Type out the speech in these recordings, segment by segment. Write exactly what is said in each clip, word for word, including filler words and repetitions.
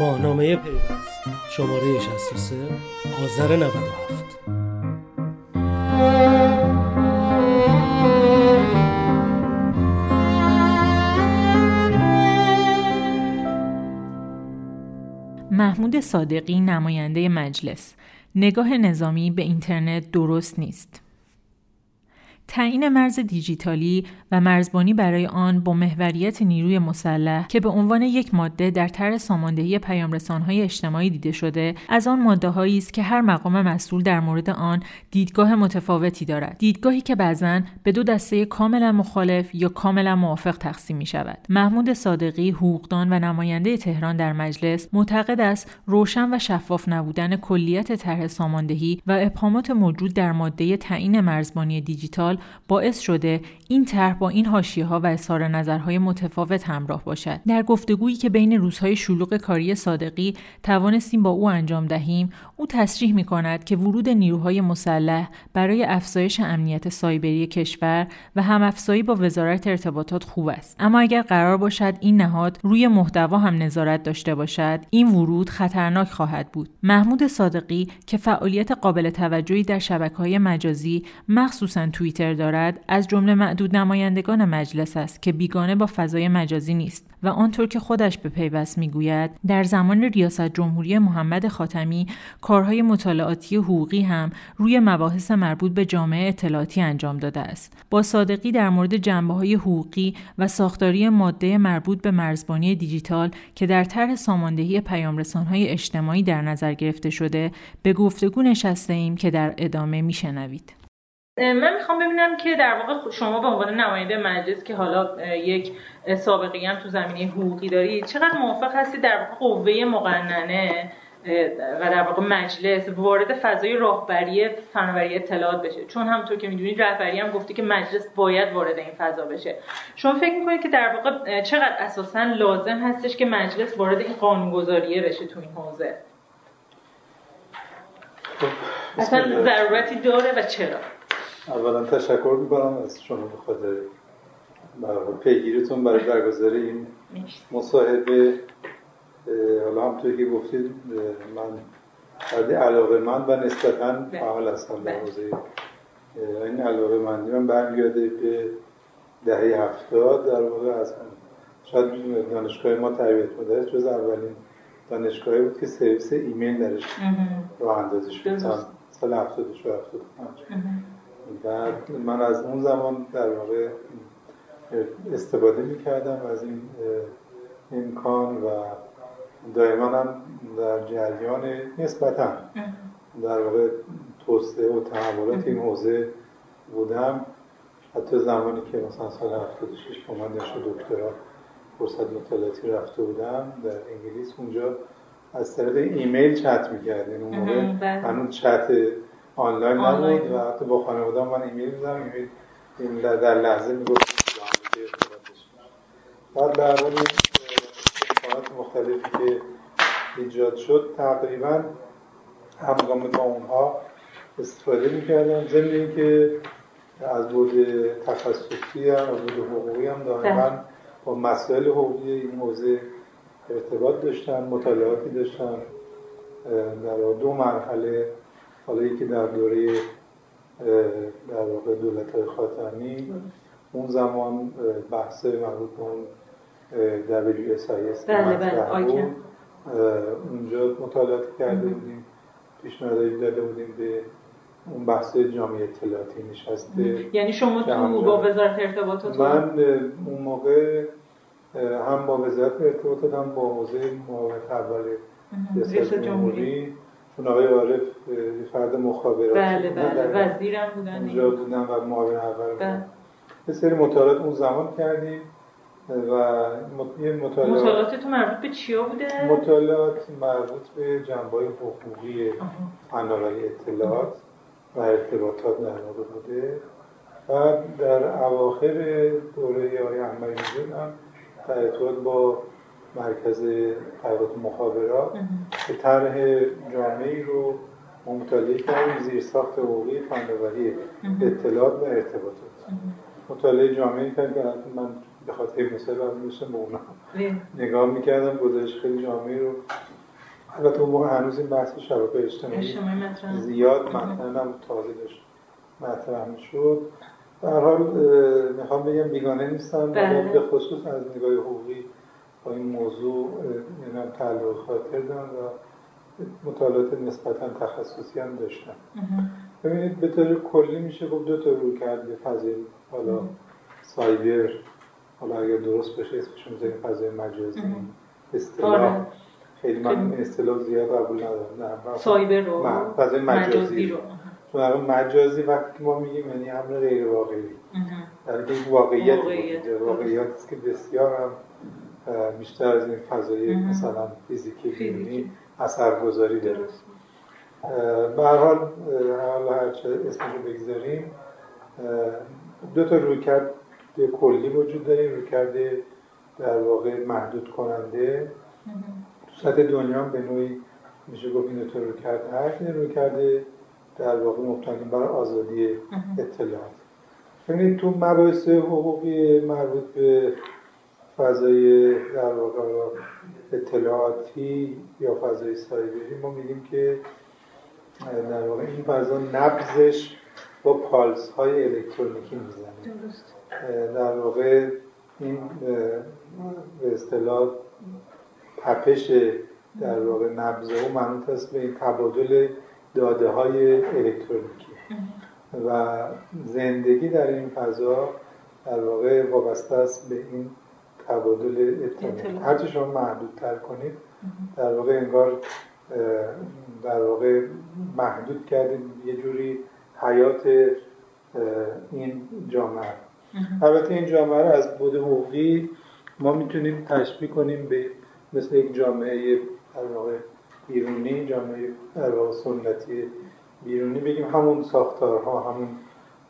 ماهنامه پیوست شماره شصت و سه آذر نود و هفت. محمود صادقی نماینده مجلس: نگاه نظامی به اینترنت درست نیست. تعیین مرز دیجیتالی و مرزبانی برای آن با محوریت نیروی مسلح که به عنوان یک ماده در طرح ساماندهی پیامرسان‌های اجتماعی دیده شده، از آن ماده‌هایی است که هر مقام مسئول در مورد آن دیدگاه متفاوتی دارد، دیدگاهی که بعضاً به دو دسته کاملا مخالف یا کاملا موافق تقسیم می‌شود. محمود صادقی، حقوقدان و نماینده تهران در مجلس، معتقد است روشن و شفاف نبودن کلیت طرح ساماندهی و ابهامات موجود در ماده تعیین مرزبانی دیجیتال باعث شده این طرح با این حاشیه‌ها و اظهار نظرهای متفاوت همراه باشد. در گفتگویی که بین روزهای شلوغ کاری صادقی توانستیم با او انجام دهیم، او تصریح می‌کند که ورود نیروهای مسلح برای افزایش امنیت سایبری کشور و هم‌افزایی با وزارت ارتباطات خوب است، اما اگر قرار باشد این نهاد روی محتوا هم نظارت داشته باشد، این ورود خطرناک خواهد بود. محمود صادقی که فعالیت قابل توجهی در شبکه‌های مجازی مخصوصاً توییتر دارد، از جمله معدود نمایندگان مجلس است که بیگانه با فضای مجازی نیست و آنطور که خودش به پیوست میگوید، در زمان ریاست جمهوری محمد خاتمی کارهای مطالعاتی حقوقی هم روی مباحث مربوط به جامعه اطلاعاتی انجام داده است. با صادقی در مورد جنبه‌های حقوقی و ساختاری ماده مربوط به مرزبانی دیجیتال که در طرح ساماندهی پیامرسان‌های اجتماعی در نظر گرفته شده، به گفتگو نشسته‌ایم که در ادامه میشنوید. من میخوام ببینم که در واقع شما به عنوان نماینده مجلس که حالا یک سابقه‌ای هم تو زمینه حقوقی دارید، چقدر موافق هستید در واقع قوه مقننه و در واقع مجلس وارد فضای راهبری فناوری اطلاعات بشه؟ چون همونطور که میدونید رهبری هم گفته که مجلس باید وارد این فضا بشه. شما فکر میکنید که در واقع چقدر اساساً لازم هستش که مجلس وارد این قانونگذاریه بشه تو این حوزه؟ اصلا ضرورتی داره و چرا؟ اولا تشکر می‌کنم از شما به خاطر پیگیریتون برای برگزاری این مصاحبه. حالا هم توی که گفتید من حدی علاقه من و نسبتاً فعال هستم در حوزه. این علاقه مندی من برمی‌گرده به دهه هفتاد. در واقع از شاید دانشگاه ما تربیت مدرس جز اولین دانشگاهی بود که سرویس ایمیل درش راه اندازی شد. سال هفتاد و شش و هفتاد و پنج. و من از اون زمان در واقع استفاده می‌کردم از این امکان و دائما هم در جریان نسبتاً در واقع توسعه و تحولات این حوزه بودم. حتی زمانی که مثلا سال هفتاد و شش من دانشجو دکترا فرصت مطالعاتی رفته بودم در انگلیس، اونجا از طریق ایمیل چت می‌کردیم. اون موقع هنوز چت آنلاین نبود و حتی با خانواده من ایمیل می‌زدم. ایمیل در, در لحظه می‌گفت که آنلاین ارتباطش. بعد در واقع امکانات مختلفی که ایجاد شد تقریبا همگام با اونها استفاده می‌کردم. ضمن اینکه از بعد تخصصی هم از بعد حقوقی هم دائما با مسائل حقوقی این حوزه ارتباط داشتم، مطالعاتی داشتم در دو مرحله. حالا یکی در دوره در واقع دولت‌های خاتمی، اون زمان بحث مربوط به اون دبلیو اس آی اس مطرح بود، اونجا مطالعات کرده بودیم، پیشنهاداتی داده بودیم به اون بحث جامعه اطلاعاتی نشسته. یعنی شما تو با وزارت ارتباطات؟ من اون موقع هم با وزارت ارتباطات هم با حوزه معاونت اول ریاست جمهوری، چون آقای عارف فرد مخابراتی بله بله وزیرم بودن اونجا بودن و معاون اول بودن. یه سری مطالعات اون زمان کردیم و یه مطالعات مطالعاتتون مربوط به چیا بوده؟ مطالعات مربوط به جنبه‌های حقوقی فناوری اطلاعات و ارتباطات در واقع بوده و در اواخر دوره آقای احمدی‌نژاد هم در ارتباط با مرکز تحقیقات مخابرات که طرح جامعه‌ای رو مطالعه کردیم، زیرساخت حقوقی فناوری اطلاعات و ارتباطات. مطالعه جامعی کرد که من به خاطر این مسئله برمی‌داشتم به اونا نگاه می‌کردم، گزارش خیلی جامعی رو. البته اون موقع هنوز این بحث شبکه‌های اجتماعی زیاد مطرح هم تازه داشت مطرح می‌شد. به هر حال میخوام بگم بیگانه نیستم، به خصوص از نگاه حقوقی با این موضوع یعنی تعلق خاطر دارم و مطالعات نسبتاً تخصصی هم داشتم. ببینید به طور کلی میشه گفت دو تا روی کرد، یه فضای حالا سایبر، حالا اگر درست بشه اسمشون میذاریم فضای مجازی، اصطلاح خیلی من اصطلاح زیاد قبول ندارم، سایبر رو فضای مجازی رو چون مجازی وقتی ما میگیم یعنی امر غیر واقعی، در حالی که واقعیت واقعیت که بسیار هم بیشتر از این فضای مثلا فیزیکی بیرونی اثرگذاری داره. به هر حال هر چه اسمش رو بگذاریم دو تا رویکرد کلی وجود داره، رویکرد در واقع محدود کننده تو سطح دنیا به نوعی میشه گفت این دو تا رویکرد هست، این رویکرد در واقع مبتنی بر آزادی اطلاعات. ببینید تو مباحث حقوقی مربوط به فضای در واقع اطلاعاتی یا فضای سایبری ما میگیم که در واقع این فضا نبضش با پالس های الکترونیکی میزنه. در واقع این به اصطلاح تپش در واقع نبض او منوط است به این تبادل داده های الکترونیکی و زندگی در این فضا در واقع وابسته است به این تبادل اطلاعات. هرچی شما محدودتر کنید در واقع انگار در واقع محدود کردید یه جوری حیات این جامعه. البته این جامعه رو از بعد حقوقی ما میتونیم تشبیه کنیم به مثل یک جامعه در واقع بیرونی، جامعه در واقع سنتی بیرونی، بگیم همون ساختارها، همون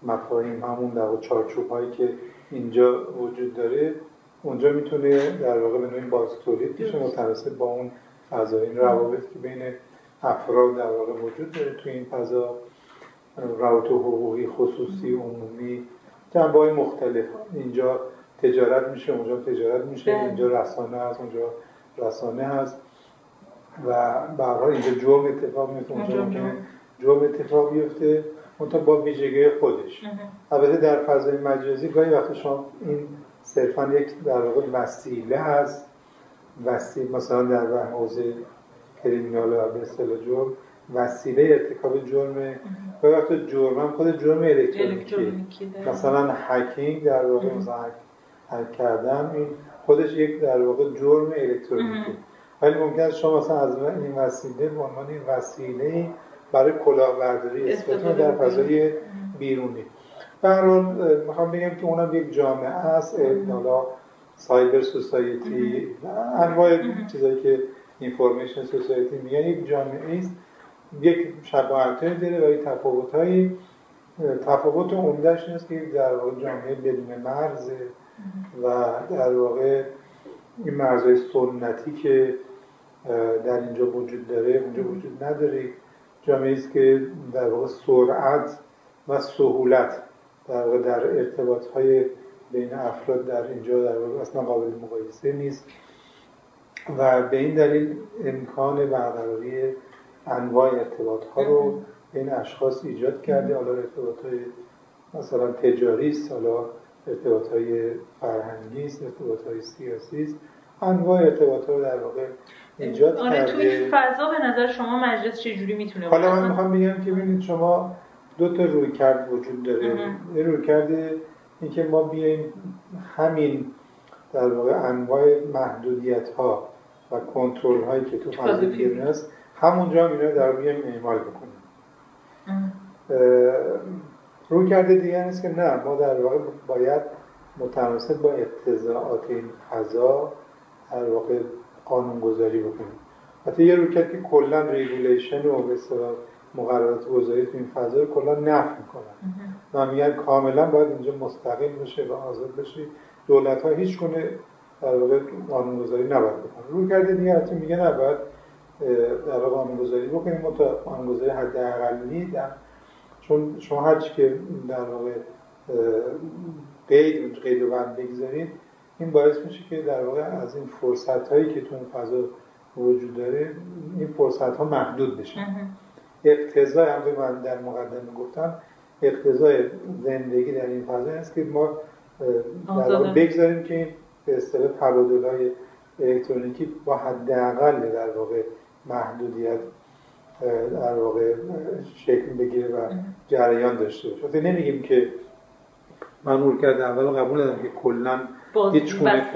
مفاهیم، همون در واقع چارچوب‌هایی که اینجا وجود داره اونجا میتونه در واقع به نوعی باز تولید بشه متناسب با اون فضا. این روابط که بین افراد در واقع وجود داره تو این فضا، روابط حقوقی، خصوصی، عمومی، جنبه‌های مختلف، اینجا تجارت میشه، اونجا تجارت میشه، اینجا رسانه هست، اونجا رسانه هست و به هر حال اینجا جرم اتفاق میفته، اونجا ممکنه جرم اتفاق بیفته منتها با ویژگی خودش. البته در فضای مجازی گاهی وقتا شما این صرفاً یک در واقع وسیله هست، وسیله مثلا در حوزه کریمینال و به اصطلاح جرم وسیله ارتکاب جرم، گاهی وقتا جرم هم خود جرم الکترونیکی، مثلا هکینگ در واقع هک کردن این خودش یک در واقع جرم الکترونیکی، ولی ممکن است شما مثلا از این وسیله به عنوان این وسیله برای کلاهبرداری استفاده در فضای بیرونی. به هر حال میخوام بگم که اونم یک جامعه است، حالا سایبر سوسایتی و انواع چیزایی که اینفورمیشن سوسایتی میگن یک جامعه است، یک شباهت‌هایی داره ولی تفاوت‌هایی تفاوت عمده‌اش اینه که در واقع جامعه بدون مرز و در واقع این مرزهای سنتی که در اینجا وجود داره اونجا وجود نداره. جامعه است که در واقع سرعت و سهولت در واقع در ارتباط‌های بین افراد در اینجا در واقع اصلا قابل مقایسه نیست و به این دلیل امکان برقراری انواع ارتباط‌ها رو بین اشخاص ایجاد کرده، حالا ارتباط‌های مثلا تجاری است، حالا ارتباط‌های فرهنگی است، ارتباط‌های سیاسی است، انواع ارتباط‌ها رو در واقع ایجاد آره کرده. آره تو این فضا به نظر شما مجلس چه جوری میتونه؟ حالا من می‌خوام بگم که ببینید شما دو تا رویکرد وجود داره. این رویکرد اینکه ما بیایم همین در واقع انواع محدودیت‌ها و کنترل‌هایی که تو فضای بیرون است همونجا اینا در بیایم اعمال بکنیم. رویکرد دیگه این است که نه، ما در واقع باید متناسب با اقتضاعات این فضا در واقع قانون‌گذاری بکنیم. البته یه رویکرد که کلاً ریگولیشن و بسیار مقررات گذاری تو این فضا رو کلا نفی میکنن و میگن کاملا باید اینجا مستقل بشه و آزاد بشه، دولت ها هیچ گونه در واقع قانون گذاری نباید بکنن. رو کرده دیگه حتی میگه نباید در واقع قانون گذاری بکنیم، منتها قانون گذاری حد اقلی، چون شما هرچی که در واقع قید قید و بند بگذارید، این باعث میشه که در واقع از این فرصت هایی که تو اون فضا وجود داره این فرصت ها محدود بشه. اقتضای هم که من در مقدمه گفتم، اقتضای زندگی در این فضا است که ما در واقع بگذاریم که این به اصطلاح تبادل‌های الکترونیکی با حداقل در واقع محدودیت در واقع شکل بگیره و جریان داشته باشه. البته نمیگیم که من مول کرد اول قبول دارم که کلا هیچ گونه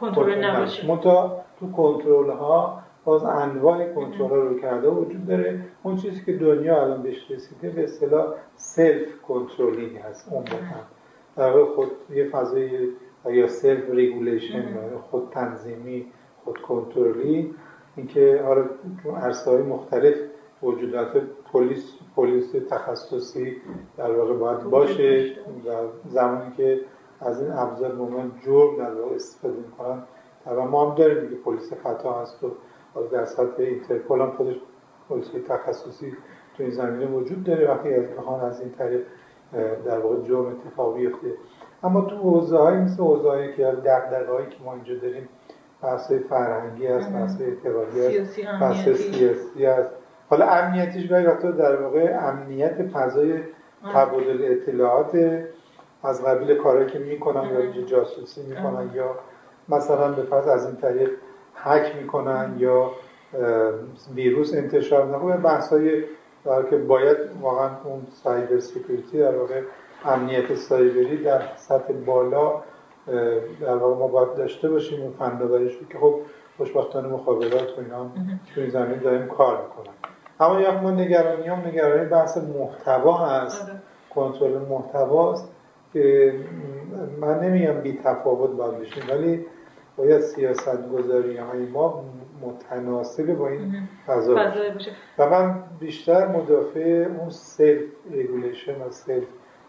کنترل نباشه، منتها تو کنترل ها باز انواع کنترل ها رو کرده وجود داره. اون چیزی که دنیا الان بهش رسیده به اصطلاح سلف کنترلینگ هست، اون بخن در واقع خود یه فضای یا سلف ریگولیشن، خود تنظیمی، خود کنترلی، اینکه آره عرصه‌های مختلف وجود داره. پلیس پلیس تخصصی در واقع باید باشه و زمانی که از این ابزار مومن جرم در واقع استفاده می‌کنن، طبعا ما هم داریم دیگه، پلیس خطا هست و در سطح اینترپل هم خودش پلیس تخصصی تو این زمینه وجود داره وقتی از بخوان از این طریق در واقع جرم اتفاق بیفته. اما تو حوزه‌های مثل حوزه‌ای که دغدغه‌هایی که ما اینجا داریم، بحث‌های فرهنگی است، بحث‌های اعتقادی است، بحث‌های سیاسی است، حالا امنیتیش باید وقتا در واقع امنیت فضای تبادل اطلاعات از قبیل کارهایی که میکنن یا جاسوسی میکنن یا مثلا به فرض از این طریق هک میکنن یا ویروس انتشار میدن. خب بحث‌های که باید واقعا اون سایبر سکیوریتی در واقع امنیت سایبری در سطح بالا در واقع ما باید داشته باشیم، اون فناوریش که خب خوشبختانه مخابرات و اینا هم تو این زمینه داریم کار میکنن. اما یک ما نگرانی هم نگرانی بحث محتوا هست، کنترل محتواست که من نمیگم بی تفاوت باید بشیم، ولی باید سیاست گذاری های ما متناسب با این فضا باشه و من بیشتر مدافع اون سلف ریگولیشن و سلف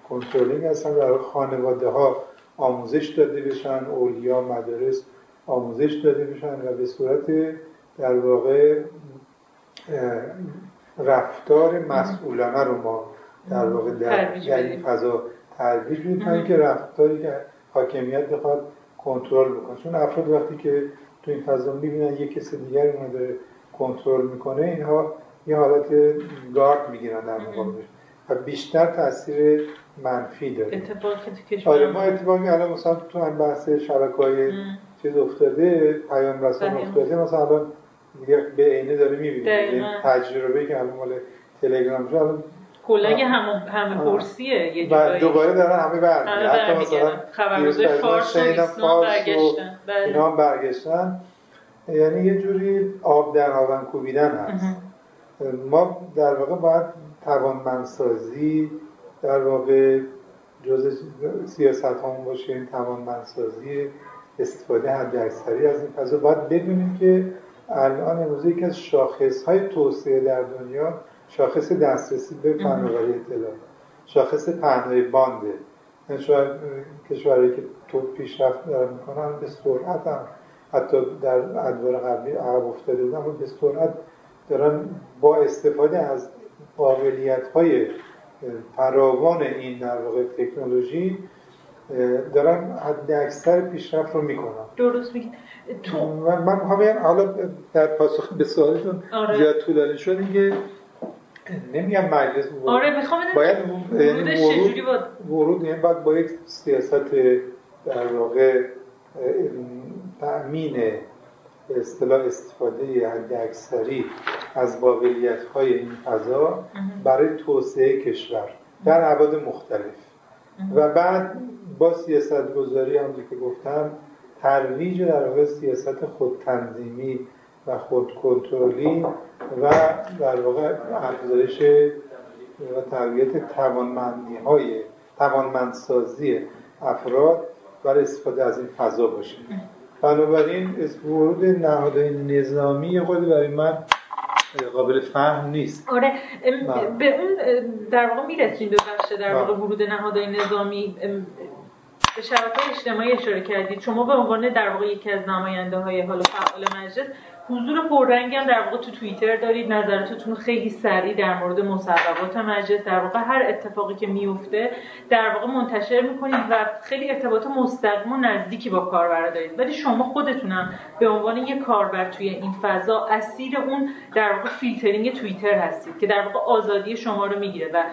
کنترلینگ هستم. در خانواده ها آموزش داده بشن، اولیا مدارس آموزش داده بشن و به صورت در واقع رفتار مسئولانه رو ما در واقع در, در این فضا ترویج بدیم تا اینکه رفتاری که حاکمیت بخواد کنترل بکنه، چون افراد وقتی که تو این فضا میبینن یک کسی دیگر اونو داره کنترل میکنه، اینها یه حالت گارد میگیرن در مقابلش و بیشتر تاثیر منفی داره. اتفاقی تو کشور آره ما اتفاقی الان مثلا تو هم بحث شبکه‌های چیز افتاده، پیام رسان افتاده، مثلا الان دیگه به عینه داره میبینیم تجربه که الان مال تلگرام شده، الان کلا یه همه همه پرسیه یه جوری دوباره دارن همه برمیگردن، حتی مثلا خبرنگار فارس اینا برگشتن اینا برگشتن، یعنی یه جوری آب در هاون کوبیدن هست. ما در واقع باید توانمندسازی در واقع جزء سیاست همون باشه، این توانمندسازی استفاده حداکثری از این فضا. باید ببینیم که الان امروز یکی از شاخص‌های توسعه در دنیا شاخص دسترسی به فناوری اطلاع، شاخص پهنای بانده. شاید کشورهایی که تو پیشرفت دارن میکنن به سرعت هم حتی در ادوار قبلی عقب افتاده بودن، اما به سرعت دارن با استفاده از قابلیت‌های فراوان این در واقع تکنولوژی دارن حداکثر پیشرفت رو میکنن. درست میگید. تو من میخوام بگم حالا در پاسخ به سوالتون آره. زیاد طولانی شد دیگه نمیگم مجلس آره میخوام باید ورودش چجوری بود ورود یعنی بعد با یک سیاست در واقع تامین به اصطلاح استفاده حداکثری از قابلیت‌های این فضا برای توسعه کشور در ابعاد مختلف و بعد با سیاست‌گذاری همونطور که گفتم ترویج در واقع سیاست خودتنظیمی و خودکنترلی و در واقع افزایش و تقویت توانمندی‌های توانمندسازی افراد برای استفاده از این فضا باشه. بنابراین ورود نهادهای نظامی خود برای من قابل فهم نیست. آره من. به اون در واقع میرسیم به بخش در واقع ورود نهادهای نظامی به شبکه‌های اجتماعی اشاره کردید. شما به عنوان در واقع یکی از نماینده‌های حالا فعال مجلس حضور پررنگی هم در واقع تو توییتر دارید، نظراتتون خیلی سریع در مورد مصوبات مجلس، در واقع هر اتفاقی که میفته در واقع منتشر میکنید و خیلی ارتباط مستقیم و نزدیکی با کاربرا دارید. ولی شما خودتونم به عنوان یک کاربر توی این فضا اسیر اون در واقع فیلترینگ توییتر هستید که در واقع آزادی شما رو میگیره و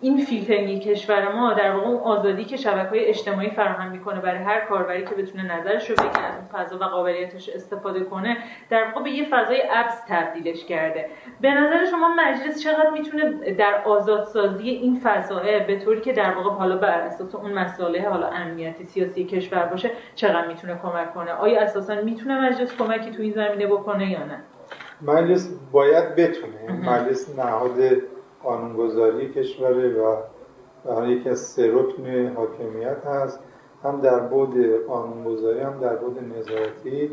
این فیلترینگ کشور ما در واقع اون آزادی که شبکه‌های اجتماعی فراهم میکنه برای هر کاربری که بتونه نظرش رو بگه، از اون فضا و قابلیتش استفاده کنه، در واقع به یه فضای ابز تبدیلش کرده. به نظر شما مجلس چقدر میتونه در آزادسازی این فضاها به طوری که در واقع حالا بر اساس اون مسائل حالا امنیتی سیاسی کشور باشه چقدر میتونه کمک کنه؟ آیا اساسا میتونه مجلس کمکی تو این زمینه بکنه یا نه؟ مجلس باید بتونه. مجلس نهاد قانونگذاری کشوره و برای یکی از سه رکن حاکمیت هست، هم در بعد قانونگذاری هم در بعد نظارتی.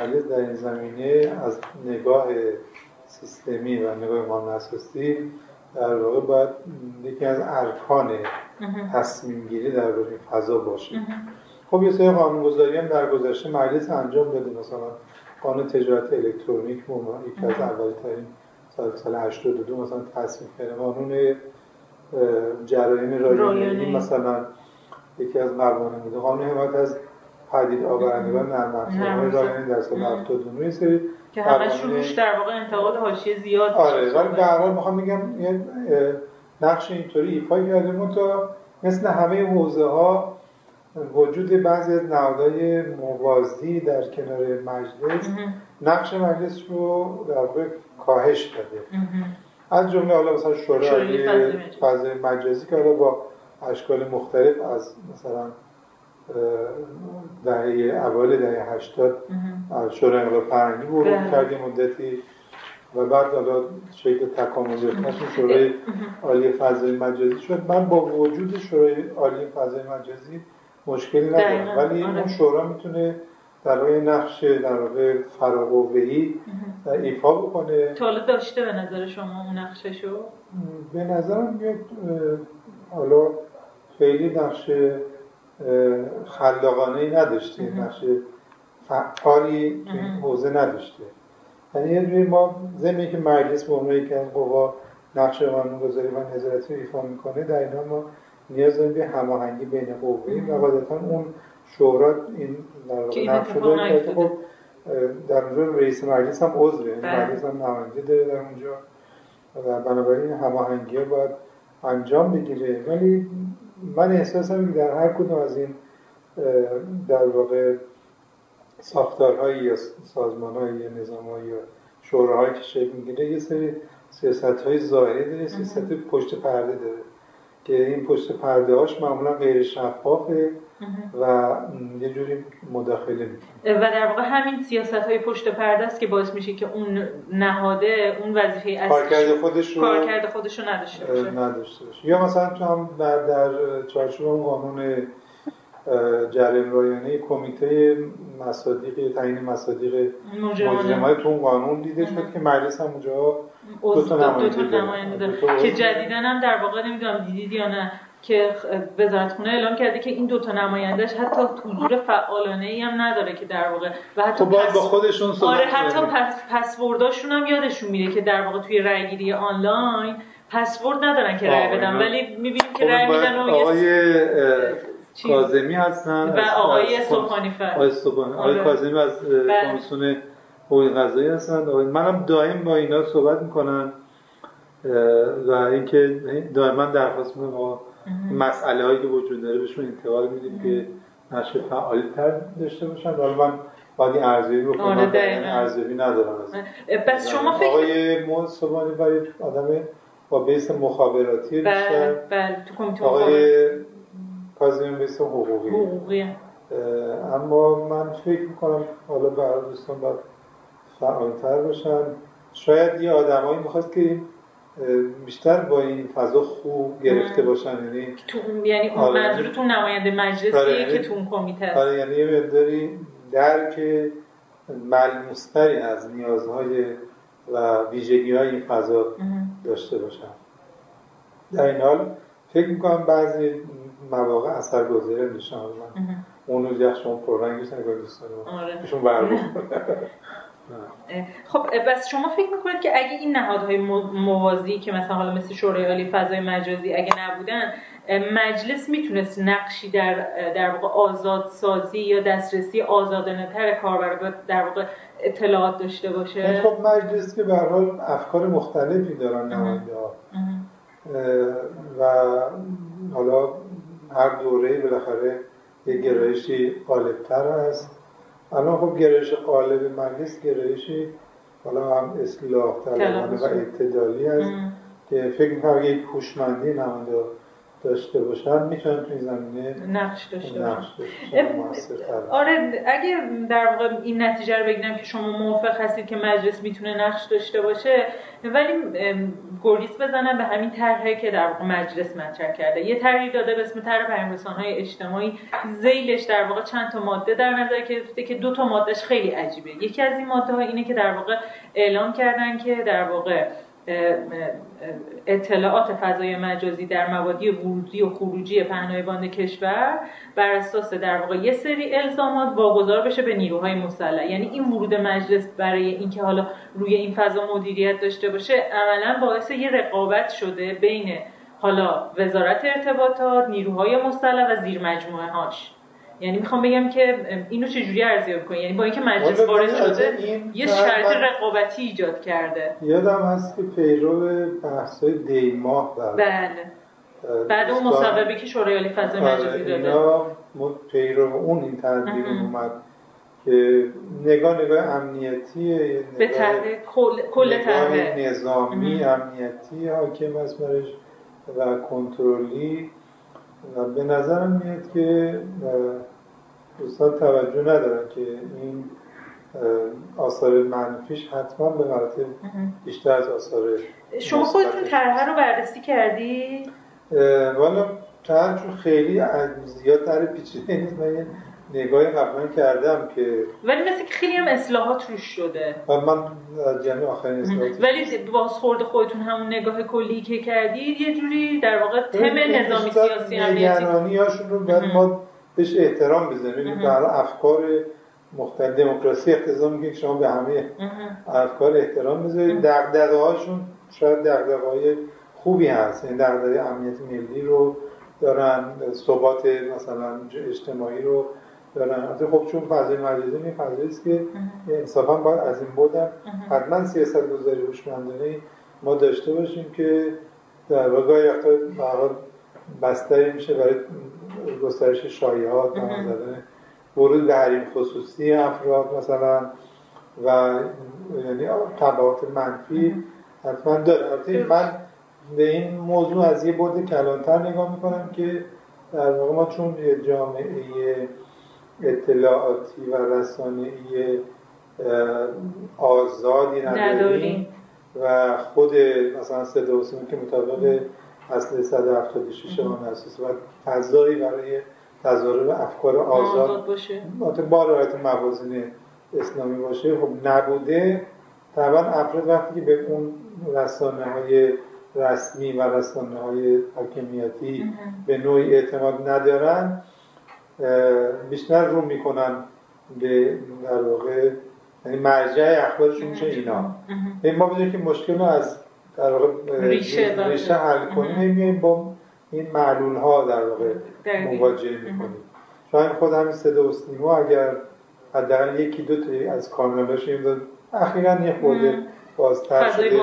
مجلس در این زمینه از نگاه سیستمی و نگاه قانون اساسی در واقع باید یکی از ارکان تصمیم گیری در روی فضا باشه. خب یه سری قانونگذاری هم در گذشته مجلس انجام داده، مثلا قانون تجارت الکترونیک یکی از اولترین سال هشتاد و دو مثلا تصمیم کرده، قانون جرایم رایانه‌ای مثلا یکی از موانع بوده، قانون حمایت از پدید آورندگان نرم افزارهای رایانه در سال هفتاد و نه سری که همشون روش در واقع انتقاد حاشیه زیاد. آره، ولی در حال میخوام بگم یه نقش اینطوری ایفا کرده منتها مثل همه حوزه‌ها وجود بعضی از نهادهای موازی در کنار مجلس نقش مجلس رو در واقع کاهش داده. از جمله حالا مثلا شورای فضای مجازی که حالا با اشکال مختلف از مثلا دهه اوایل دهه هشتاد شورای انقلاب فرهنگی ورود کردیم مدتی و بعد حالا شکل تکامل یافته‌شون شورای عالی فضای مجازی شد. من با وجود شورای عالی فضای مجازی مشکلی ندارم، ولی اون شورا میتونه در واقع نقش در واقع فراقوه‌ای ایفا بکنه. تا حالا داشته به نظر شما اون نقششو؟ به نظرم میاد حالا خیلی نقش خلاقانه‌ای نداشته، نقش فعالی توی حوزه نداشته. یعنی یه جوری ما ضمن که مجلس به عنوان یکی از قوا نقش قانون‌گذاری و نظارتی رو ایفا میکنه، در اینا ما نیاز داریم به هماهنگی بین قوه‌ای و قاعدتاً اون شورا این نقش رو داره که خب در اونجا رئیس مجلس هم عضوه، مجلس هم نماینده داره در اونجا و بنابراین هماهنگی ها باید انجام بگیره. ولی من احساسم که در هر کدوم از این در واقع ساختارهایی یا سازمانهایی یا نظامهایی یا شوراهایی که شکل میگیره یه سری سیاست‌های ظاهری داره، سیاست‌های پشت پرده داره که این پشت پرده‌هاش معمولا غیر شفافه و یه جوری مداخله میکنه و در واقع همین سیاست‌های پشت پرده است که باعث میشه که اون نهاده اون وظیفه اصلی خودش رو کارکرد خودش رو نداشته باشه نداشته باشه یا مثلا تو هم در چارچوب قانون جرایم رایانه کمیته مصادیق تعیین مصادیق مجرمای تو قانون دیده شد که مجلس هم اونجا دو تا نماینده داره که جدیداً هم در واقع نمیدونم دیدید یا نه که وزارتخونه اعلام کرده که این دو تا نمایندهش حتی حضور فعالانه‌ای هم نداره که در واقع و حتی باید پس... با خودشون صحبت آره حتی پس... پسورداشون هم یادشون میره که در واقع توی رأی‌گیری آنلاین پسورد ندارن که رأی بدن، ولی میبینیم که رأی میدن. آقای کاظمی هستن و آقای سبحانی فرد آقای سبحانی آقای کاظمی از کمیسیون حقوق قضایی هستن. منم دائم با اینا صحبت میکنم و اینکه دائما درخواست میکنم آقا مسئله هایی که وجود داره بهشون انتقال میدیم که نقش فعال‌تر داشته باشن. حالا من باید این ارزیابی بکنم، ارزیابی ندارم. پس شما فکر آقای مومن نسب برای آدم با بیس مخابراتی بیشتر، آقای کاظمی بیس حقوقی. اما من فکر میکنم حالا برای دوستان باید فعال‌تر باشن. شاید یه آدم هایی میخواست که بیشتر با این فضا خوب گرفته باشن، یعنی تو یعنی اون منظورتون نماینده مجلسیه که تو اون کمیته است. آره، یعنی یه مقداری درک ملموس‌تری از نیازهای و ویژگی‌های این فضا داشته باشن. در این حال فکر می‌کنم بعضی مواقع اثرگذاره میشن. من اونو یخشون پررنگش نگاه دوستان من ایشون برگو. خب بس شما فکر میکنید که اگه این نهادهای موازی که مثلا حالا مثل شورای عالی فضای مجازی اگه نبودن، مجلس میتونست نقشی در در واقع آزادسازی یا دسترسی آزادانه تر کاربر در واقع اطلاعات داشته باشه؟ خب مجلس که به هر حال افکار مختلفی دارن نماینده‌ها و حالا هر دوره‌ای بالاخره یه گرایشی غالب‌تر است. الان خب گرایش غالب مجلس گرایشی حالا هم اصلاح طلبانه و اعتدالی است که فکر می‌کنم اگه یک هوشمندی نماینده‌ها داشته باشن میتونن توی زمینه نقش داشته باشن. آره اگه در واقع این نتیجه رو بگیرم که شما موافق هستید که مجلس میتونه نقش داشته باشه، ولی گریز بزنم به همین طرحی که در واقع مجلس مطرح کرده، یه طرحی داده به اسم طرح پیامرسان‌های اجتماعی، ذیلش در واقع چند تا ماده در نظر گرفته که دو تا مادهش خیلی عجیبه. یکی از این ماده‌ها اینه که در واقع اعلام کردن که در واقع اطلاعات فضای مجازی در مبادی ورودی و خروجی پهنایبان کشور بر اساس در واقع یه سری الزامات واگذار بشه به نیروهای مسلح. یعنی این ورود مجلس برای اینکه حالا روی این فضا مدیریت داشته باشه عملاً باعث یه رقابت شده بین حالا وزارت ارتباطات، نیروهای مسلح و زیر مجموعه هاش. یعنی میخوام بگم که اینو چجوری ارزیابی کنی؟ یعنی با اینکه مجلس وارد شده یه شرط رقابتی ایجاد کرده. یادم هست که پیرو بحث‌های دی ماه بعد بله بعد اون مصوبه‌ای که شورای عالی فضای مجازی داده پیرو اون این تدبیر اومد که نگاه نگاه امنیتیه، نگاه به طرح کل طرح نظامی امنیتی حاکم است برش و کنترلی. و به نظرم میاد که دوستان توجه ندارن که این آثار منفیش حتما به مراتب بیشتر از آثار شما خودتون طرح رو بررسی کردی؟ والا طرح چون خیلی زیاد طرح پیچیده نیست، من نگاهی قبلا کردم که ولی مثل که خیلی هم اصلاحات روش شده و من جمعی آخرین اصلاحات ولی بازخورد خودتون همون نگاه کلی که کردید یه جوری در واقع تم نظامی سیاسی امنیتی نگرانی هاشون رو باید ما بهش احترام بذاریم. برای افکار مختلف دموکراسی اقتضا میکنه که شما به همه افکار احترام بذارید. دغدغه هاشون شاید دغدغه های خوبی هست، این دغدغه امنیت ملی رو دارن، ثبات مثلا اجتماعی رو دارن. از خب چون فضای مجازی این فضایی است که انصافا باید از این بودم حتما سیاست گذاری هوشمندانه ما داشته باشیم که در واقع یختا برای بستری میشه برای گسترش شایعات، ورود به حریم خصوصی افراد مثلا و یعنی تبعات منفی حتما داره. من به این موضوع از یه بعد کلانتر نگاه میکنم که در واقع ما چون یه جامعه اطلاعاتی و رسانه‌ای آزادی نداریم و خود مثلا صدا و سیما که مطابق اصل صد و هفتاد و شش قانون اساسی باید فضایی برای تظاهر به افکار آزاد باشه با رعایت موازین اسلامی باشه، خب نبوده. طبعا افراد وقتی که به اون رسانه‌های رسمی و رسانه‌های حاکمیتی به نوعی اعتماد ندارن بیشتر رو میکنن به در واقع یعنی مرجع اخبارشون میشه اینا. این ما بدونیم که مشکل رو از در واقع ریشه, ریشه حل کنیم، با این معلول ها در واقع مواجهه میکنیم. شاید خود همین صدا و سیما اگر حداقل یکی دو تا از کارنامه‌اش این اخیراً یه خورده بازتر شده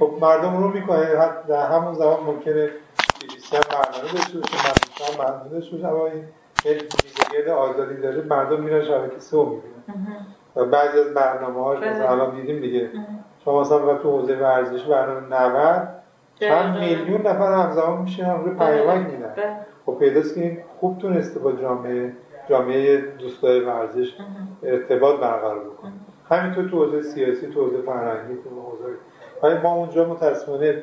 خب مردم رو میکنه در همون زمان ممکنه بیشتر برنامه داشته باشه، مردم برنامه داشته باشه، اما این یک دیگرد آزادی داره، مردم میرن شبکه سه رو میبینن و بعضی از برنامه هاش الان دیدیم دیگه. شما مثلا وقت تو حوزه ورزش برنامه نود چند میلیون نفر همزمان میشن هم روی پیامک میدن. خب پیداست که خوب تونسته با جامعه جامعه دوستای ورزش ارتباط برقرار بکنه. همینطور تو حوزه سیاسی، تو حوزه فرهنگی، تو حوزه ولی ما اونجا متأسفانه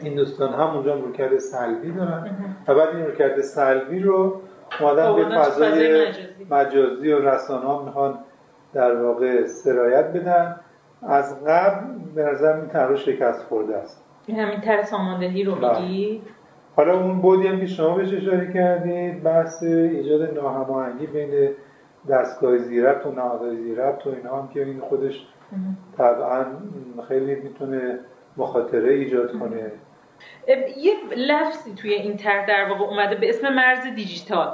این دوستان هم اونجا رویکرد سلبی دارن و بعد این رویکرد سلبی رو اومدن به فضای مجازی و رسانه ها میخوان در واقع سرایت بدن. از قبل به نظر این طرح شکست خورده است. همین طرح ساماندهی رو میگی؟ حالا اون بودی هم که شما بهش اشاره کردید، بحث ایجاد ناهماهنگی بین دستگاه زیرت و نهادهای زیرت و اینا هم که این خودش طبعا خیلی میتونه مخاطره ایجاد کنه. یه لفظی توی این طرح در واقع اومده به اسم مرز دیجیتال.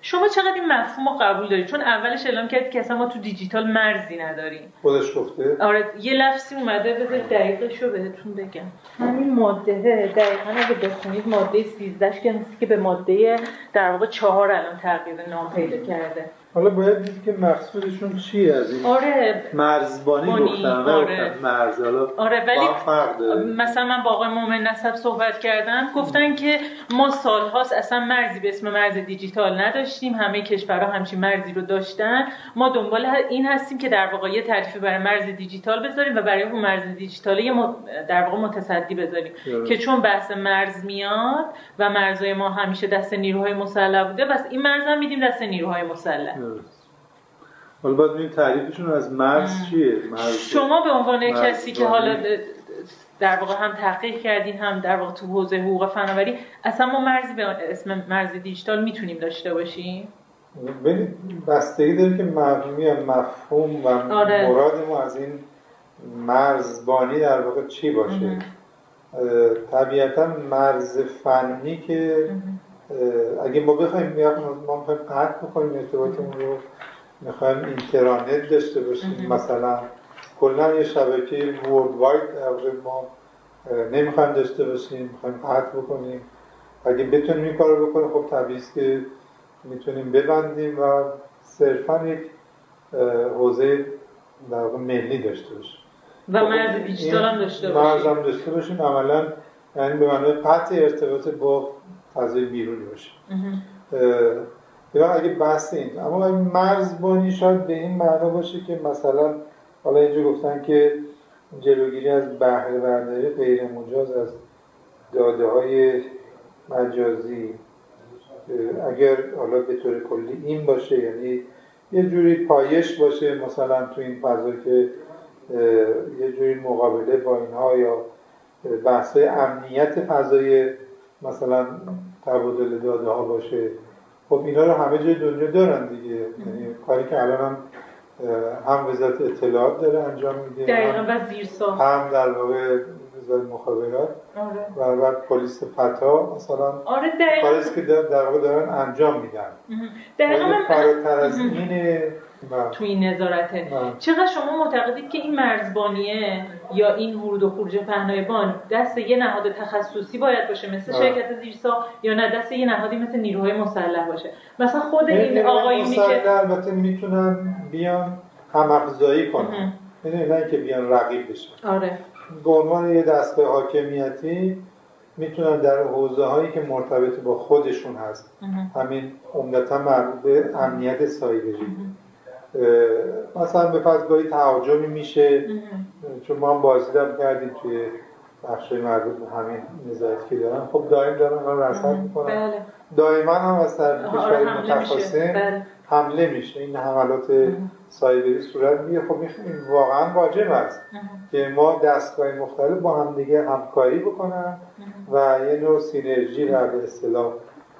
شما چقدر این مفهوم رو قبول دارید؟ چون اولش اعلام کردید که اصلا ما تو دیجیتال مرزی نداریم. خودش گفته؟ آره، یه لفظی اومده، بذار دقیقش رو بهتون بگم. همین ماده دقیقاً اگه بخونید ماده سیزده که هست که به ماده در واقع چهار الان تغییر نام پیدا کرده. حالا باید دید که مقصودشون چیه از این؟ آره مرزبانی گفتن. آره مرز. آره ولی مثلا من با آقای مومن نسب صحبت کردم، گفتن که ما سالهاست اصلا مرزی به اسم مرز دیجیتال نداشتیم، همه کشورها همچین مرزی رو داشتن، ما دنبال این هستیم که در واقع یه تعریفی برای مرز دیجیتال بذاریم و برای اون مرز دیجیتال یه در واقع متصدی بذاریم که چون بحث مرز میاد و مرزهای ما همیشه دست نیروهای مسلح بوده، بس این مرز هم میدیم دست نیروهای مسلح. حالا باید ببینیم تعریفشون از مرز چیه؟ مرز شما به عنوان کسی که حالا در واقع هم تحقیق کردین هم در واقع تو حوزه حقوق فناوری، اصلا ما مرزی به اسم مرز دیجیتال میتونیم داشته باشیم؟ بستگی داره که مفهومی هم مفهوم و آره. مراد ما از این مرزبانی در واقع چی باشه؟ طبیعتا مرز فنی که اگه ما بخوایم ما بخوایم قطع بکنیم ارتباطمون رو، میخوایم اینترنت داشته باشیم مثلا، کلا یه شبکه ورلد واید ما نمیخوایم داشته باشیم، میخوایم قطع بکنیم، اگه بتونیم این کار رو بکنیم خب طبیعی است که میتونیم ببندیم و صرفا یک حوزه در واقع ملی داشته باشیم و مرز دیجیتال هم داشته باشیم. مرز هم داشته باشیم عملا، یعنی به معنای قطع ارتباط با فضای بیرونی باشه. اگه بحث این، اما این مرزبانی شاید به این معنا باشه که مثلا حالا اینجا گفتن که جلوگیری از بهره برداری غیر مجاز از داده های مجازی، اگر حالا به طور کلی این باشه، یعنی یه جوری پایش باشه مثلا تو این فضا که یه جوری مقابله با اینها، یا بحث امنیت فضای مثلا تبادل داده ها باشه. خب اینا رو همه جای دنیا دارن دیگه، یعنی کاری که الان هم هم وزارت اطلاعات داره انجام میده، دقیقاً و زیرساخت هم در واقع وزارت مخابرات و بعد پلیس فتا مثلا، آره پلیس که در واقع دارن انجام میدن. دقیقاً فراتر از این توی نظارته. چقدر شما معتقدید که این مرزبانیه یا این ورود و خروج پهنایبان دست یه نهاد تخصصی باید باشه مثل آه. شرکت زیرساخت، یا نه دست یه نهادی مثل نیروهای مسلح باشه؟ مثلا خود این آقایی میگه مسلح البته میتونن بیان هم افزایی کنن، یعنی نه که بیان رقیب بشن. آره به عنوان یه دستگاه حاکمیتی میتونن در حوزه هایی که مرتبط با خودشون هست، همین عمدتا مربوط به امنیت سایبری، مثلا به فضایی تهاجمی میشه، چون ما هم بازدیدم کردیم توی بخشای مربوط به همین نظارت که دارن، خب دائم دارن ما رو رصد میکنن، دائما هم از طرف کشوری متخاصم حمله میشه، این حملات سایبری صورت میگه. خب این واقعا واجب است که ما دستگاه مختلف با همدیگه همکاری بکنن و یه نوع سینرژی و به اصطلاح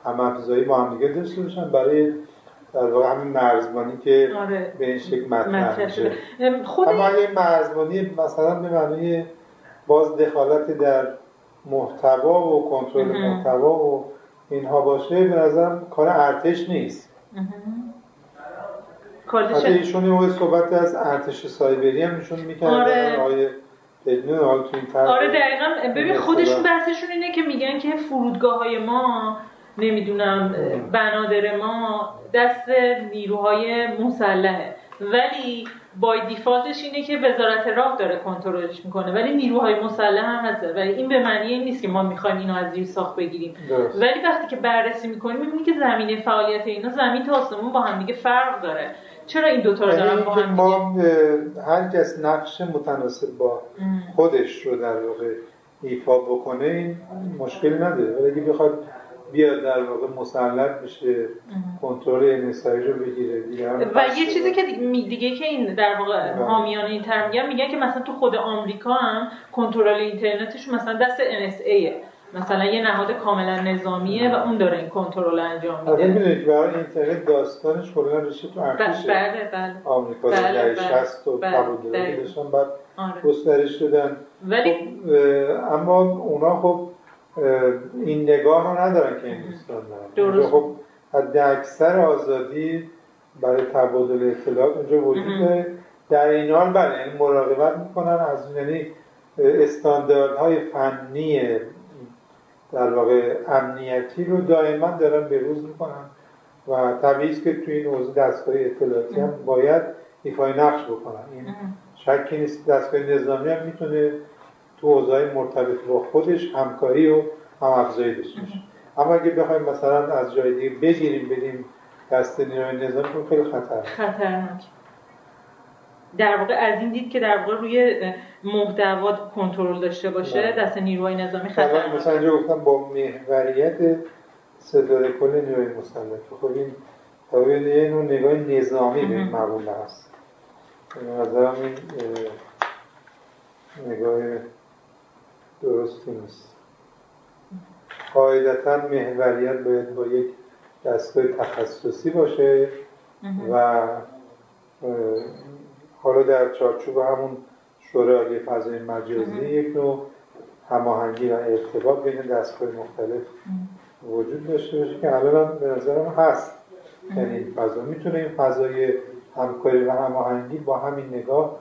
هم‌افزایی با همدیگه داشته باشن برای در واقع همین مرزبانی که آره. به این شکل مطرح میشه. اما این مرزبانی مثلا به معنی باز دخالت در محتوا و کنترل محتوا و اینها باشه، به نظرم کار ارتش نیست. حتی ایشون یه موقع صحبت از ارتش سایبری هم ایشون میکنه. آره. آقای بدون حال تو این طرح. آره دقیقاً. ببین خودشون بحثشون اینه که میگن که فرودگاه‌های ما نمیدونم بنادر ما دست نیروهای مسلحه، ولی بای دیفالتش اینه که وزارت راه داره کنترلش میکنه، ولی نیروهای مسلح هم هست. ولی این به معنی این نیست که ما میخوایم اینو از زیر ساخت بگیریم درست. ولی وقتی که بررسی میکنیم میبینی که زمینه فعالیت اینا زمین تا آسمون با هم دیگه فرق داره. چرا این دوتا رو دارن با هم دیگه؟ ما هر کس نقش متناسب با خودش رو در واقع ایفا بکنه این مشکل نداره، ولی اگه بخواد بیا در واقع مسلط بشه کنترل ان اس ای رو بگیره دیگه. و یه چیزی که دیگه که این در واقع حامیان این طرح میگن، میگن که مثلا تو خود آمریکا هم کنترل اینترنتش مثلا دست ان اس ای مثلا یه نهاد کاملا نظامیه و اون داره این کنترل انجام میده. البته می‌دونید برای اینترنت داستانش کلا میشه تو ارتش آمریکا در شصت و پرودرایی داشتن بعد گسترش دادن، ولی اما اونا خب این نگاه رو ندارن که این دوستان دارن. خب حد اکثر آزادی برای تبادل اطلاعات اونجا وجود داره، در این حال برای مراقبت میکنن از یعنی استانداردهای فنی در واقع امنیتی رو دائما دارن بروز میکنن و طبیعی است که توی این حوزه دستگاه اطلاعاتی هم باید ایفای نقش بکنن. این شکی نیست دستگاه نظامی هم میتونه تو حوزه‌های مرتبط با خودش همکاری و هم‌افزایی داشته باشه، اما اگه بخوایم مثلا از جای دیگه بگیریم بدیم دست نیروی نظامی خیلی خطرناک خطرناک در واقع از این دید که در واقع روی محتوا کنترل داشته باشه دست نیروی نظامی خطرناک. مثلا اینجا گفتم با محوریت ستاد کل نیروی مسلح، خب این طبیعی یه نوع نگاه نظامی به این معامله است. به نظرم این نگاه درستی نیست. قاعدتاً محوریت باید با یک دستگاه تخصصی باشه و حالا در چارچوب همون شورای فضای مجازی یک نوع هماهنگی و ارتباط بین دستگاه مختلف وجود داشته باشه که الان به نظرم هست. یعنی فضا میتونه این فضای همکاری و هماهنگی با همین نگاه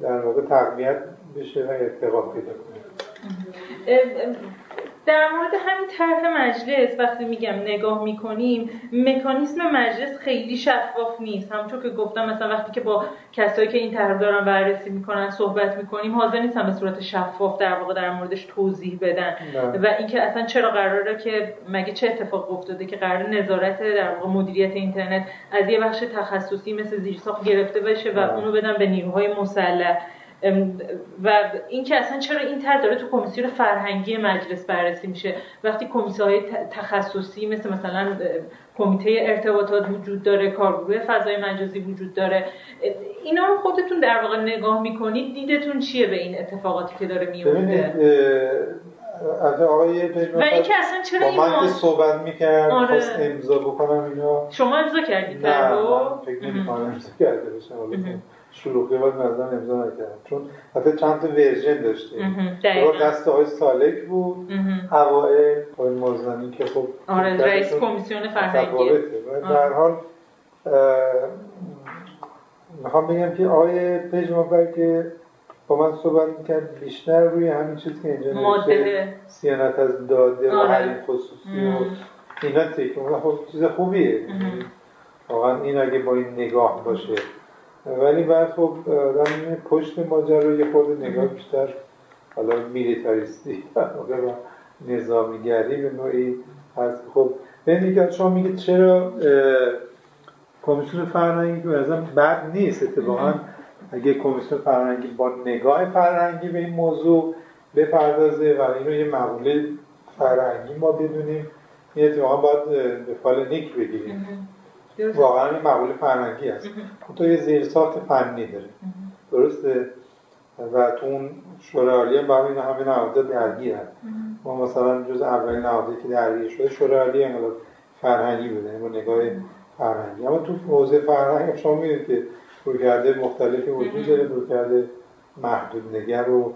در واقع تقویت بشه و ارتقا پیدا کنه. در مورد همین طرح مجلس وقتی میگم نگاه میکنیم مکانیسم مجلس خیلی شفاف نیست، همونطور که گفتم مثلا وقتی که با کسایی که این طرح دارن بررسی میکنن صحبت میکنیم حاضر نیستن به صورت شفاف در واقع در موردش توضیح بدن نه. و اینکه اصلا چرا قراره که مگه چه اتفاق افتاده که قرار نظارت در واقع مدیریت اینترنت از یه بخش تخصصی مثل زیرساخت گرفته بشه و نه. اونو بدن به نیروهای مسلح و اینکه اصلا چرا این طرح داره تو کمیسیون فرهنگی مجلس بررسی میشه وقتی کمیسیون‌های تخصصی مثل مثلا کمیته ارتباطات وجود داره، کارگروه فضای مجازی وجود داره. اینا رو خودتون در واقع نگاه میکنید دیدتون چیه به این اتفاقاتی که داره میفته؟ از آقای و اینکه اصلا چرا این ما صحبت میکرد آره. خواست امضا بکنم اینو شما امضا کردید؟ نه من فکر نمی‌کنم امضا کرده باشم البته شروع کرد مثلا امضا نکردم چون حتی چند تا ورژن داشته دور دست آقای سالک بود اوایل آقای مرزانی که خب آره رئیس کمیسیون فرهنگی و در حال میخوام بگم که آقای پژمانبر که با من صحبت میکرد بیشتر روی همین چیز که اینجا نوشته سیانت از داده و حریم خصوصی و اینا تکیم خب چیز خوبیه واقعا این اگه با این نگاه باشه، ولی بعد خب آدم اینه پشت ماجرا یه خورده نگاه بیشتر حالا میلیتاریستی و نظامیگری به نوعی هست. خب ببینید شما میگید چرا کمیسیون فرهنگی به نظرم بد نیست اتفاقا اگه کمیسیون فرهنگی با نگاه فرهنگی به این موضوع بپردازه و این رو یه مقوله فرهنگی ما بدونیم این اتفاقا باید به فال نیک بگیریم واقعا یه مقوله فرهنگی هست تو یه زیرساخت فنی داره درسته و تو اون شورای عالی هم برای این همه نهادها درگیر هست ما مثلا جز اولین نهادی که درگیر شده شورای عالی انقلاب فرهنگی بوده با نگاه فرهنگی، اما تو حوزه فرهنگ شما می‌بینید که رویکرده مختلفی وجود داره، رویکرده محدود نگر و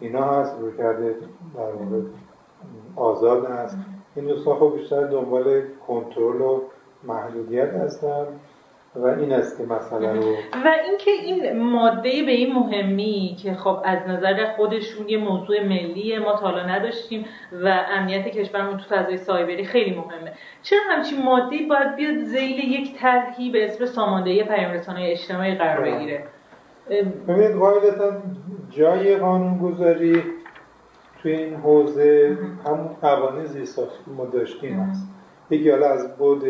اینا هست، رویکرده در واقع آزاد هست. این دوستا خب بیشتر دنبال کنترل و محدودیت هستن و این است که مسئله رو و اینکه این ماده به این مهمی که خب از نظر خودشون یه موضوع ملیه ما تا حالا نداشتیم و امنیت کشورمون تو فضای سایبری خیلی مهمه، چرا همچین ماده‌ای باید بیاد ذیل یک طرحی به اسم ساماندهی پیام‌رسان‌های اجتماعی قرار بگیره؟ ببینید قاعدتاً جای قانون‌گذاری توی این حوزه همون قوانین زیرساختی که ما داشتیم هست. یکی حالا از بعد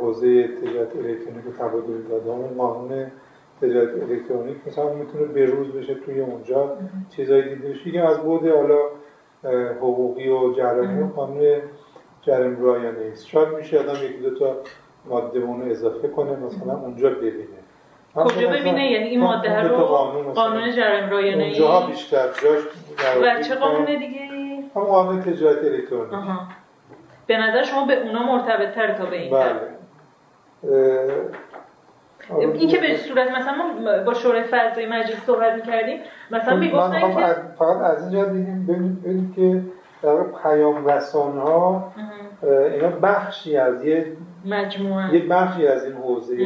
حوزه تجارت الکترونیک و تبادل داده اون قانون تجارت الکترونیک مثلا میتونه بروز بشه توی اونجا چیزایی دیده بشه، یکی از بعد حالا حقوقی و جرامی و قانون جرم رایانه است. شاید میشه آدم یکی دو تا ماده اونو اضافه کنه مثلا اونجا ببینه کجا ببینه یعنی این ماده رو قانون جرم رایانه ای اونجا بیشتر جاش و چه قانون دیگه همون قانون تجارت الکترونیک. به نظر شما به اونا مرتبط تر تا به این؟ بله. این که به صورت مثلا ما با شورای فضای مجلس صحبت می‌کردیم، مثلا می‌گفتن که از فقط از این جا دیدیم ببینید که در پیام رسان‌ها اینا بخشی از یه مجموعه، یه بخشی از این حوزه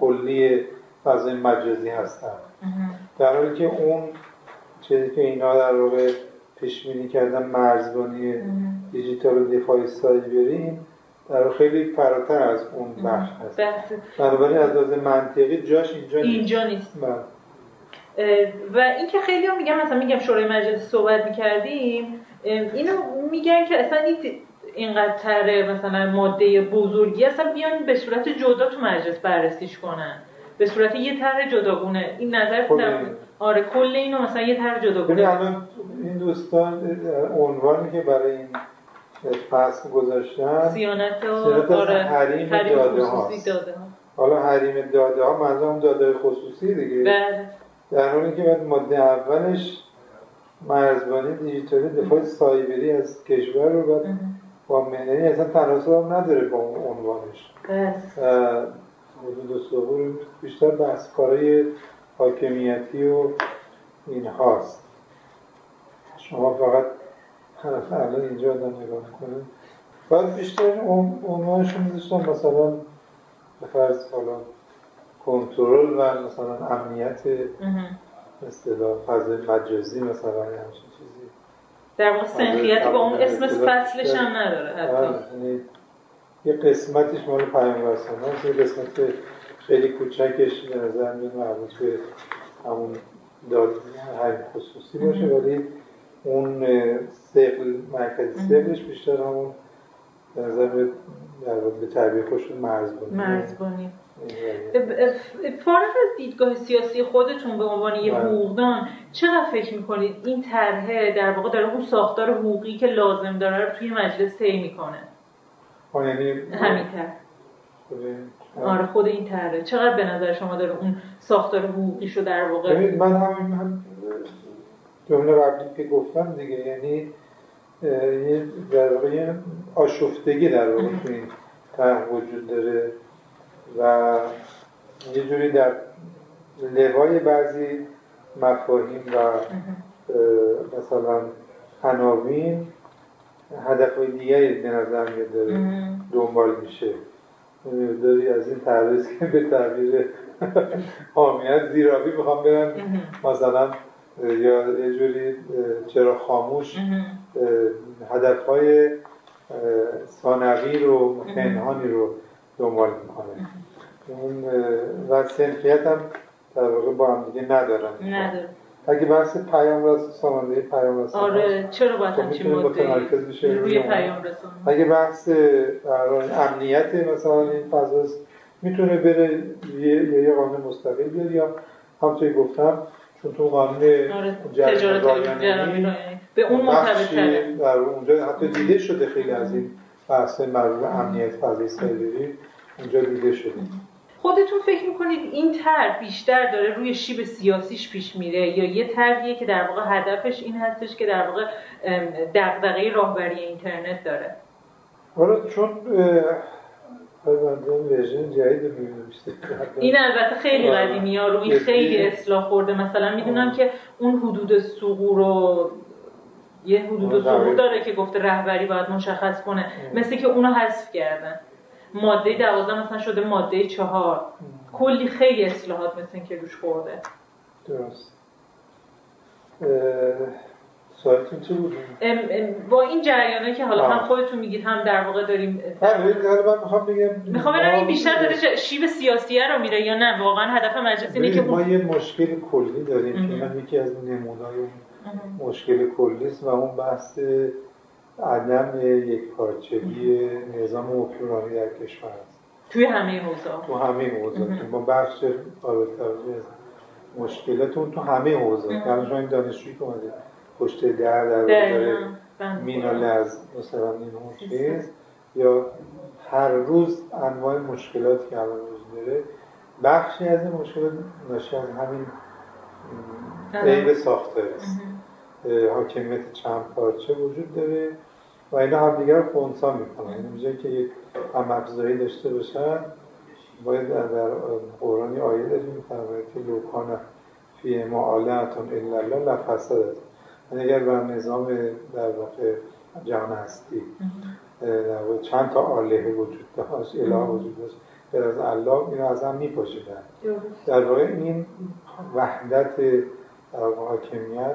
کلی فضای مجازی هستن. در حالی که اون چیزی که اینا در واقع پیش بینی کردن مرزبانی دیجیتال و دیفای سایبری در خیلی فراتر از اون بخش هست. بنابراین از لحاظ منطقی جاش اینجا نیست. اینجا نیست. و اینکه خیلی هم میگم، مثلا میگم شورای مجلس صحبت میکردیم، اینو میگن که اصلا اینقدر تره مثلا ماده بزرگی اصلا بیان به صورت جدا تو مجلس بررسیش کنن، به صورت یه طرح جداگونه. این نظر خودم آره کل اینو مثلا یه طرح جداگونه. ببین الان این دوستان عنوانی که برای این فصل گذاشتن صیانت و حریم داده ها. حالا حریم داده ها منظورم داده خصوصی دیگه. بله. در حالی که بعد ماده اولش مرزبانی دیجیتالی دفاع سایبری از کشور رو بعد با معنی اصلا تناسب نداره با اون عنوانش. بس. موضوع دستور بیشتر بحث کارهای حاکمیتی و این هاست. شما فقط حرف الان اینجا آدم نگاه کنید، باید بیشتر عنوانشون میذاشتن مثلا به فرض حالا کنترل و مثلا امنیت اصطلاح فضای مجازی مثلا همچین چیزی، در واقع سنخیتی با اون اسم فصلش هم نداره حتی. یه قسمتش مال پیام رسانه هست، یه قسمت خیلی کوچکش به نظر میاد مربوط به همون داده حریم خصوصی باشه، ولی اون سقل مرکزی سقلش بیشتر همون به نظر به به تعبیر خودشون مرزبانی مرزبانی فارغ از دیدگاه سیاسی خودتون به عنوان یه حقوقدان چقدر فکر میکنید این طرحه در واقع داره اون ساختار حقوقی که لازم داره رو توی مجلس طی میکنه؟ همین طرح آره خود این طرح چقدر به نظر شما داره اون ساختار حقوقیشو در واقع؟ ببین من همین هم جمله قبلی که گفتم دیگه، یعنی یه در واقع آشفتگی در واقع تو این طرح وجود داره و یه جوری در لوای بعضی مفاهیم و مثلا عناوین هدفهای دیگری به نظر میاد داره دنبال میشه. داری از این تعریض که به تعبیر حامیت زیرابی میخوام برن مثلا یا یه جوری چرا خاموش هدفهای ثانوی رو پنهانی رو دنبال میکنه و صنفیت هم در واقع با هم دیگه ندارن. نداره. اگه بحث پیام رسانه ساماندهی پیام رسانه آره چرا باید همچین مدعی روی پیام رسانه، اگه بحث امنیت مثلا این فضا میتونه بره یه یه قانون مستقل بیاد، یا همونطوری گفتم چون تو قانون تجارت رایانه‌ای به اون مرتبطه در اونجا حتی دیده شده خیلی از این بحث مربوط امنیت فضای سایبری اونجا دیده شده. خودتون فکر میکنید این طرح بیشتر داره روی شیب سیاسیش پیش میره یا یه طرحیه که در واقع هدفش این هستش که در واقع دغدغه راهبری اینترنت داره؟ حالا چون من ورژن جدید میبینم این البته خیلی قدیمی ها رو این خیلی اصلاح خورده، مثلا میدونم که اون حدود سقوط رو یه حدود سقوط داره که گفته رهبری باید مشخص کنه، مثل که اونو حذف کردن ماده دوازده مثلا شده ماده چهار. کلی خیلی اصلاحات مثلا که روش خورده. درست. سوالتون چی بود؟ با این جریانه که حالا آه. هم خودتون میگید هم در واقع داریم من میخوام بگم میخوام بگم این بیشتر داره شیب سیاسیه رو میره یا نه واقعا هدف مجلس اینه که ما اون... یه مشکل کلی داریم امه. که من یکی از نمونه‌های اون مشکل کلیست و اون بحث عدم یکپارچگی نظام حکمرانی در کشور است. توی همه حوزه‌ها. تو همه حوزه‌ها. تو با بخش قابل توجه مشکلاتون تو همه حوزه‌ها. یعنی شما این دانشجویی که اومده پشت در در داره میناله از مثلا این اون چیز یا هر روز انواع مشکلاتی که الان وجود داره، بخشی از این مشکلات ناشی از همین عیب ساختاری است. حاکمیت چند پارچه وجود داره و اینا همدیگر رو خنثی میکنن. یعنی میشه که یک هم‌افزایی داشته باشن. باید در قرآن آیه داریم میفرماید که لو کان فیه ما آلهة الا الله لفسدتا. یعنی اگر بر نظام در واقع جهان هستی چند تا آله وجود داشت، اله وجود داشت، غیر از الله، این از هم میپاشیدن. در واقع این وحدت حاکمیت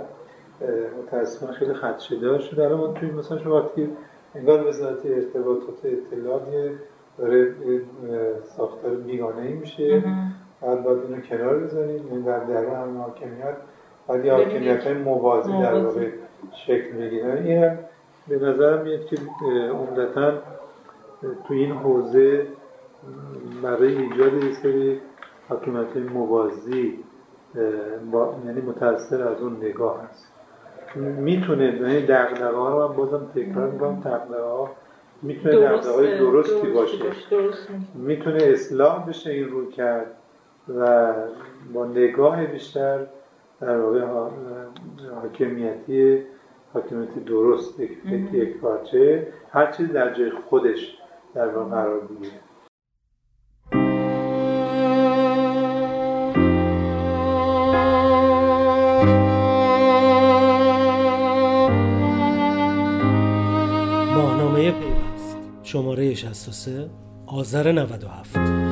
متاسفانه خیلی خدشه‌دار شده. الان ما توی مثلا شما وقتی انگار وزارت ارتباطات اطلاعات داره ساختار بیگانه‌ای میشه، بعد باید اینو کنار بزنیم. این در درون هم حاکمیت باید یه حاکمیت‌های موازی در واقع شکل بگیرن. این هم به نظر میاد که عمدتاً تو این حوزه برای ایجاد یه سری حاکمیت‌های موازی با... یعنی متأثر از اون نگاه هست. میتونه یعنی دغدغه ها رو بازم تکرار میکنم، دغدغه ها میتونه دغدغه های درستی باشه، میتونه اصلاح بشه این رو کرد و با نگاه بیشتر در واقع ها... حاکمیتی حاکمیتی درست یک یک پارچه هر چیز در جای خودش در واقع قرار بگیره. شماره شصت و سه آذر نود و هفت